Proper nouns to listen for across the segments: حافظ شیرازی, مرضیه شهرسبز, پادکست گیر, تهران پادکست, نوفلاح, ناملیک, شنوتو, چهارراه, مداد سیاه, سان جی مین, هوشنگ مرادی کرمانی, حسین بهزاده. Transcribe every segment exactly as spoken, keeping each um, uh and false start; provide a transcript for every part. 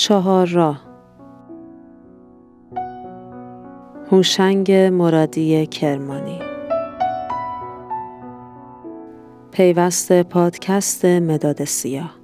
چهارراه هوشنگ مرادی کرمانی پیوست پادکست مداد سیاه.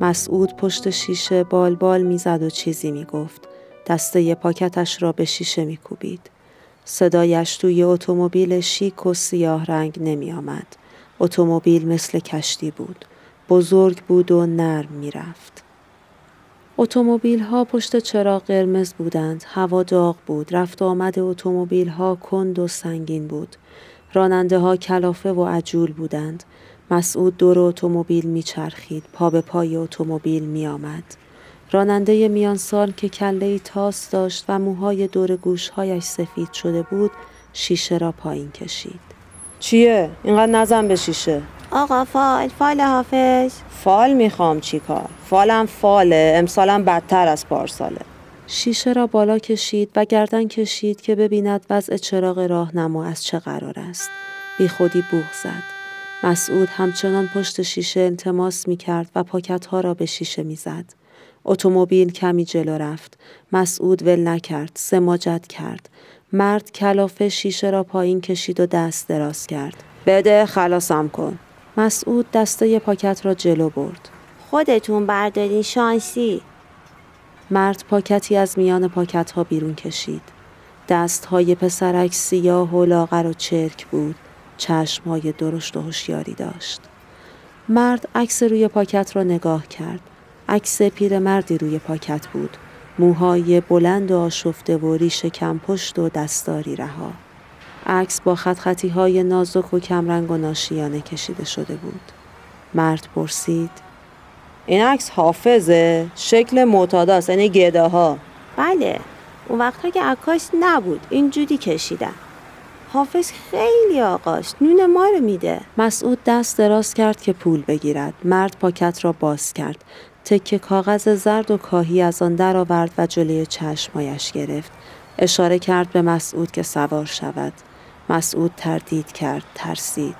مسعود پشت شیشه بال بال میزد و چیزی میگفت. دسته ی پاکتش را به شیشه میکوبید. صدایش توی اتومبیل شیک و سیاه رنگ نمی آمد. اتومبیل مثل کشتی بود. بزرگ بود و نرم میرفت. اتومبیل ها پشت چراغ قرمز بودند. هوا داغ بود. رفت آمد اتومبیل ها کند و سنگین بود. راننده ها کلافه و عجول بودند. مسعود دور اتومبیل میچرخید، پا به پای اتومبیل میآمد. راننده میانسال که کله‌ای تاس داشت و موهای دور گوشهایش سفید شده بود، شیشه را پایین کشید. چیه؟ اینقدر نزن به شیشه. آقا فال، فال حافظ. فال میخوام چیکار؟ فالم فاله، امسالم بدتر از پارساله. شیشه را بالا کشید و گردن کشید که ببیند وضع چراغ راهنما از چه قرار است. بی خودی بوق زد. مسعود همچنان پشت شیشه التماس می‌کرد و پاکت‌ها را به شیشه می‌زد. اتومبیل کمی جلو رفت. مسعود ول نکرد، سماجت کرد. مرد کلافه شیشه را پایین کشید و دست دراز کرد. بده، خلاصم کن. مسعود دسته پاکت را جلو برد. خودتون بردارین شانسی. مرد پاکتی از میان پاکت‌ها بیرون کشید. دست‌های پسرک سیاه و لاغر و چرک بود. چشم‌های درشت و هوشیاری داشت. مرد عکس روی پاکت را نگاه کرد. عکس پیرمردی روی پاکت بود. موهای بلند و آشفته و ریش کم پشت و دستاری رها. عکس با خط خطی‌های نازک و کمرنگ و ناشیانه کشیده شده بود. مرد پرسید: این عکس حافظه؟ شکل معتاداست، یعنی گداها. بله، اون وقتا که عکاش نبود، اینجوری کشیدن. حافظ خیلی آقاش، نون ما رو میده. مسعود دست دراز کرد که پول بگیرد. مرد پاکت را باز کرد. تکه کاغذ زرد و کاهی از آن در آورد و جلوی چشمایش گرفت. اشاره کرد به مسعود که سوار شود. مسعود تردید کرد، ترسید.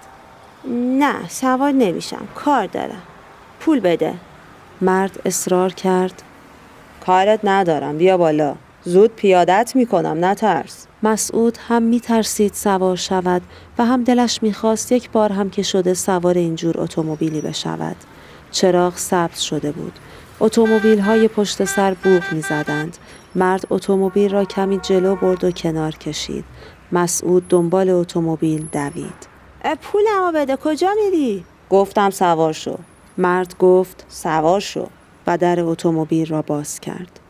نه، سوار نمیشم، کار دارم. پول بده. مرد اصرار کرد. کارت ندارم، بیا بالا. زود پیادت میکنم، نترس. مسعود هم میترسید سوار شود و هم دلش میخواست یک بار هم که شده سوار اینجور اتومبیلی بشود. چراغ سبز شده بود. اتومبیل های پشت سر بوق میزدند. مرد اتومبیل را کمی جلو برد و کنار کشید. مسعود دنبال اتومبیل دوید. پولمو بده، کجا میری؟ گفتم سوار شو. مرد گفت سوار شو و در اتومبیل را باز کرد.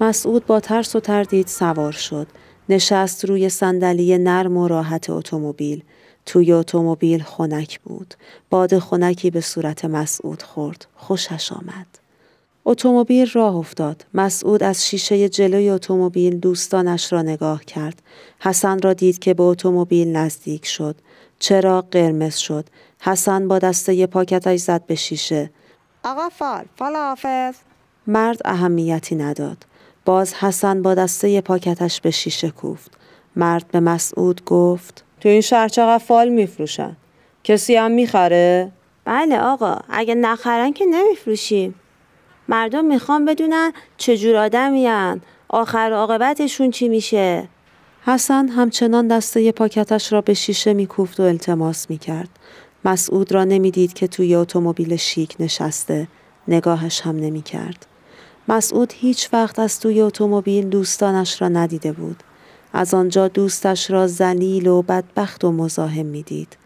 مسعود با ترس و تردید سوار شد. نشست روی صندلی نرم و راحت اتومبیل. توی اتومبیل خنک بود. باد خنکی به صورت مسعود خورد. خوشش آمد. اتومبیل راه افتاد. مسعود از شیشه جلوی اتومبیل دوستانش را نگاه کرد. حسن را دید که به اتومبیل نزدیک شد. چراغ قرمز شد. حسن با دسته پاکتش زد به شیشه. آقا فال، فال حافظ. مرد اهمیتی نداد. باز حسن با دسته پاکتش به شیشه کوفت. مرد به مسعود گفت تو این شهر چقدر فال میفروشن؟ کسی هم میخره؟ بله آقا، اگه نخرن که نمیفروشیم. مردم میخوان بدونن چجور آدمی هن، آخر عاقبتشون چی میشه. حسن همچنان دسته پاکتش را به شیشه میکوفت و التماس میکرد. مسعود را نمیدید که توی اتومبیل شیک نشسته. نگاهش هم نمیکرد. مسعود هیچ وقت از توی اتومبیل دوستانش را ندیده بود. از آنجا دوستش را ذلیل و بدبخت و مزاحم میدید.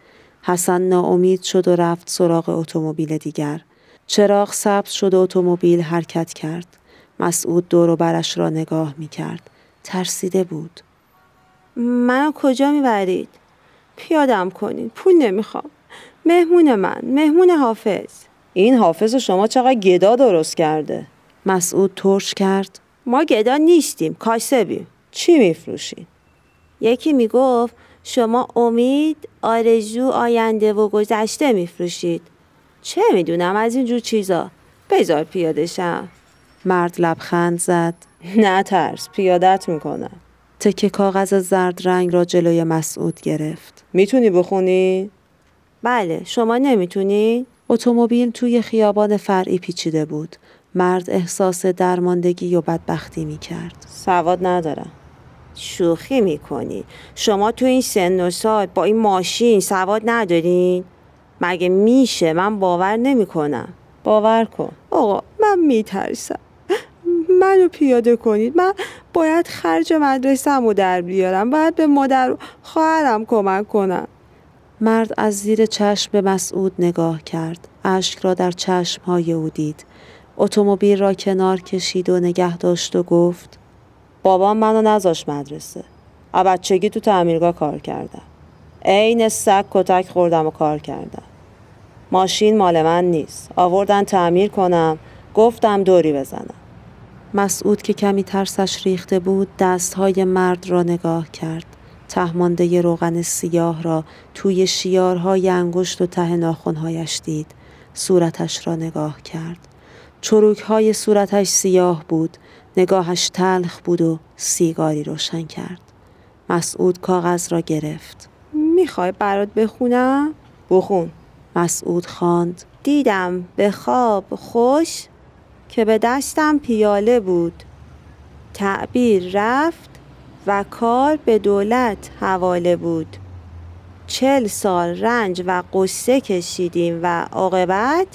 حسن ناامید شد و رفت سراغ اتومبیل دیگر. چراغ سبز شد و اتومبیل حرکت کرد. مسعود دور و برش را نگاه میکرد. ترسیده بود. منو کجا میبرید؟ پیادم کنید، پول نمیخوام. مهمون من، مهمون حافظ. این حافظ شما چقدر گدا درست کرده؟ مسعود ترش کرد. ما گدا نیستیم، کاسبیم. چی میفروشین؟ یکی میگفت شما امید، آرزو، آینده و گذشته میفروشید. چه میدونم از اینجور چیزا. بذار پیاده شم. مرد لبخند زد. نه ترس، پیادت میکنم. تکه کاغذ زرد رنگ را جلوی مسعود گرفت. میتونی بخونی؟ بله، شما نمیتونی؟ اتومبیل توی خیابان فرعی پیچیده بود. مرد احساس درماندگی و بدبختی میکرد. سواد ندارم. شوخی میکنی؟ شما تو این سن و سال با این ماشین سواد ندارین؟ مگه میشه؟ من باور نمیکنم. باور کن. آقا من میترسم. منو پیاده کنید. من باید خرج مدرسه‌مو در بیارم. باید به مادر و خواهرم کمک کنم. مرد از زیر چشم به مسعود نگاه کرد. اشک را در چشم‌های او دید. اتومبیل را کنار کشید و نگه داشت و گفت: بابام منو نذاشت مدرسه. از بچگی تو تعمیرگاه کار کردم. عین سگ کتک خوردم و کار کردم. ماشین مال من نیست. آوردن تعمیر کنم. گفتم دوری بزنم. مسعود که کمی ترسش ریخته بود دستهای مرد را نگاه کرد. ته‌مانده روغن سیاه را توی شیارهای انگشت و ته ناخن‌هایش دید. صورتش را نگاه کرد. چروک‌های صورتش سیاه بود. نگاهش تلخ بود و سیگاری روشن کرد. مسعود کاغذ را گرفت. میخوای برات بخونم؟ بخون. مسعود خواند: دیدم به خواب خوش که به دستم پیاله بود، تعبیر رفت و کار به دولت حواله بود. چل سال رنج و قصه کشیدیم و عاقبت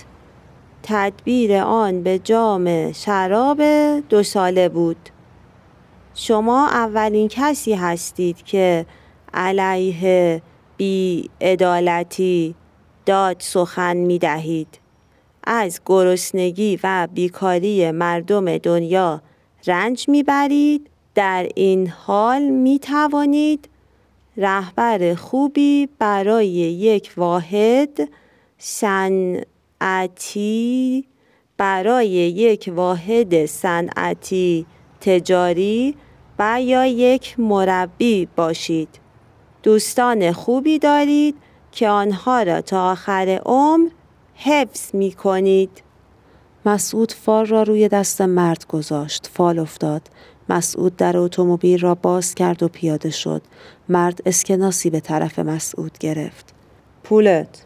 تدبیر آن به جام شراب دو ساله بود. شما اولین کسی هستید که علیه بی عدالتی داد سخن می دهید. از گرسنگی و بیکاری مردم دنیا رنج می برید. در این حال می توانید رهبر خوبی برای یک واحد صنعتی برای یک واحد صنعتی تجاری و یا یک مربی باشید. دوستان خوبی دارید که آنها را تا آخر عمر حفظ می کنید. مسعود فال را روی دست مرد گذاشت. فال افتاد. مسعود در اتومبیل را باز کرد و پیاده شد. مرد اسکناسی به طرف مسعود گرفت. پولت.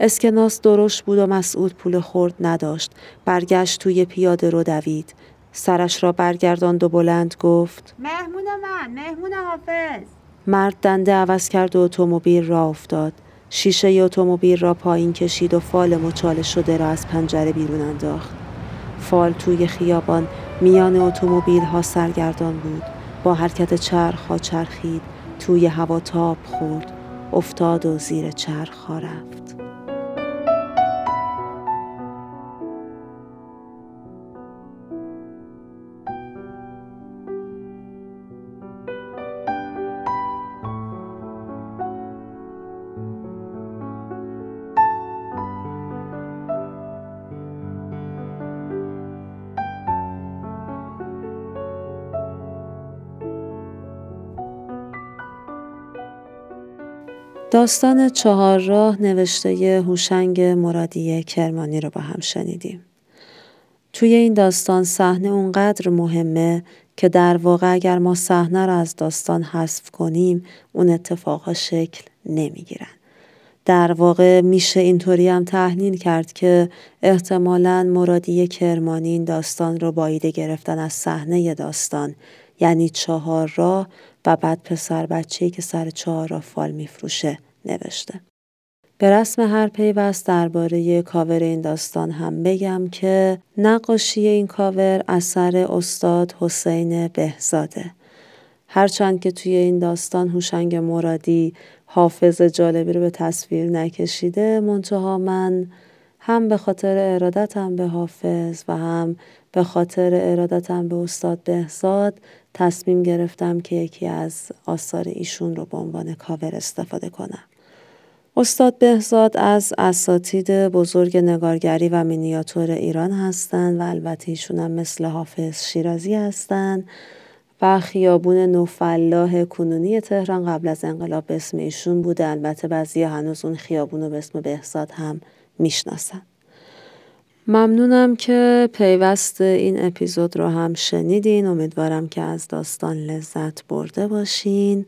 اسکناس درشت بود و مسعود پول خرد نداشت. برگشت توی پیاده رو دوید. سرش را برگرداند و بلند گفت: مهمون من، مهمون حافظ. مرد دنده عوض کرد و اتومبیل را افتاد. شیشه اتومبیل را پایین کشید و فال مچاله شده را از پنجره بیرون انداخت. فال توی خیابان میان اتومبیل ها سرگردان بود. با حرکت چرخ ها چرخید، توی هوا تاب خورد، افتاد و زیر چرخ ها رفت. داستان چهار راه نوشته هوشنگ مرادی کرمانی رو با هم شنیدیم. توی این داستان صحنه اونقدر مهمه که در واقع اگر ما صحنه رو از داستان حذف کنیم اون اتفاقا شکل نمیگیرن. در واقع میشه اینطوری هم تحلیل کرد که احتمالاً مرادی کرمانی این داستان رو با ایده گرفتن از صحنه داستان، یعنی چهار راه و بعد پسر بچه‌ای که سر چهار راه فال میفروشه نوشته. به رسم هر پیوست درباره کاور این داستان هم بگم که نقاشی این کاور اثر استاد حسین بهزاده. هرچند که توی این داستان هوشنگ مرادی حافظ جالبی رو به تصویر نکشیده، منتها من هم به خاطر ارادتم به حافظ و هم به خاطر ارادتم به استاد بهزاد تصمیم گرفتم که یکی از آثار ایشون رو به عنوان کاور استفاده کنم. استاد بهزاد از اساتید بزرگ نگارگری و مینیاتور ایران هستند و البته ایشون هم مثل حافظ شیرازی هستند و خیابون نوفلاح کنونی تهران قبل از انقلاب به اسم ایشون بوده. البته بعضی هنوز اون خیابون رو به اسم بهزاد هم میشناسن. ممنونم که پیوست این اپیزود رو هم شنیدین. امیدوارم که از داستان لذت برده باشین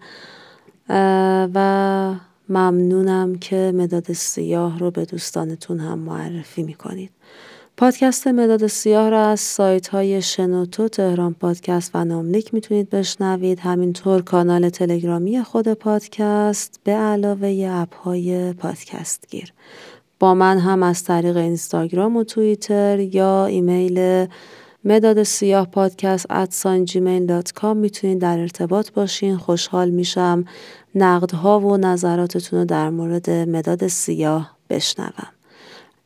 و ممنونم که مداد سیاه رو به دوستانتون هم معرفی میکنید. پادکست مداد سیاه رو از سایت های شنوتو، تهران پادکست و ناملیک میتونید بشنوید. همینطور کانال تلگرامی خود پادکست به علاوه اپ های پادکست گیر. با من هم از طریق اینستاگرام و توییتر یا ایمیل مداد سیاه پادکست ات سان جی مین دات کام میتونید در ارتباط باشین. خوشحال میشم نقدها و نظراتتون رو در مورد مداد سیاه بشنوم.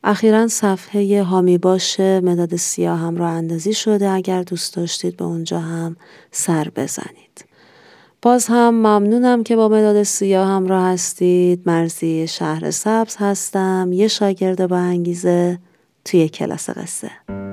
اخیراً صفحه حامی باش مداد سیاه هم راه اندازی شده، اگر دوست داشتید به اونجا هم سر بزنید. باز هم ممنونم که با مداد سیاه همراه هستید. مرضیه شهرسبز هستم، یه شاگرد با انگیزه توی کلاس قصه.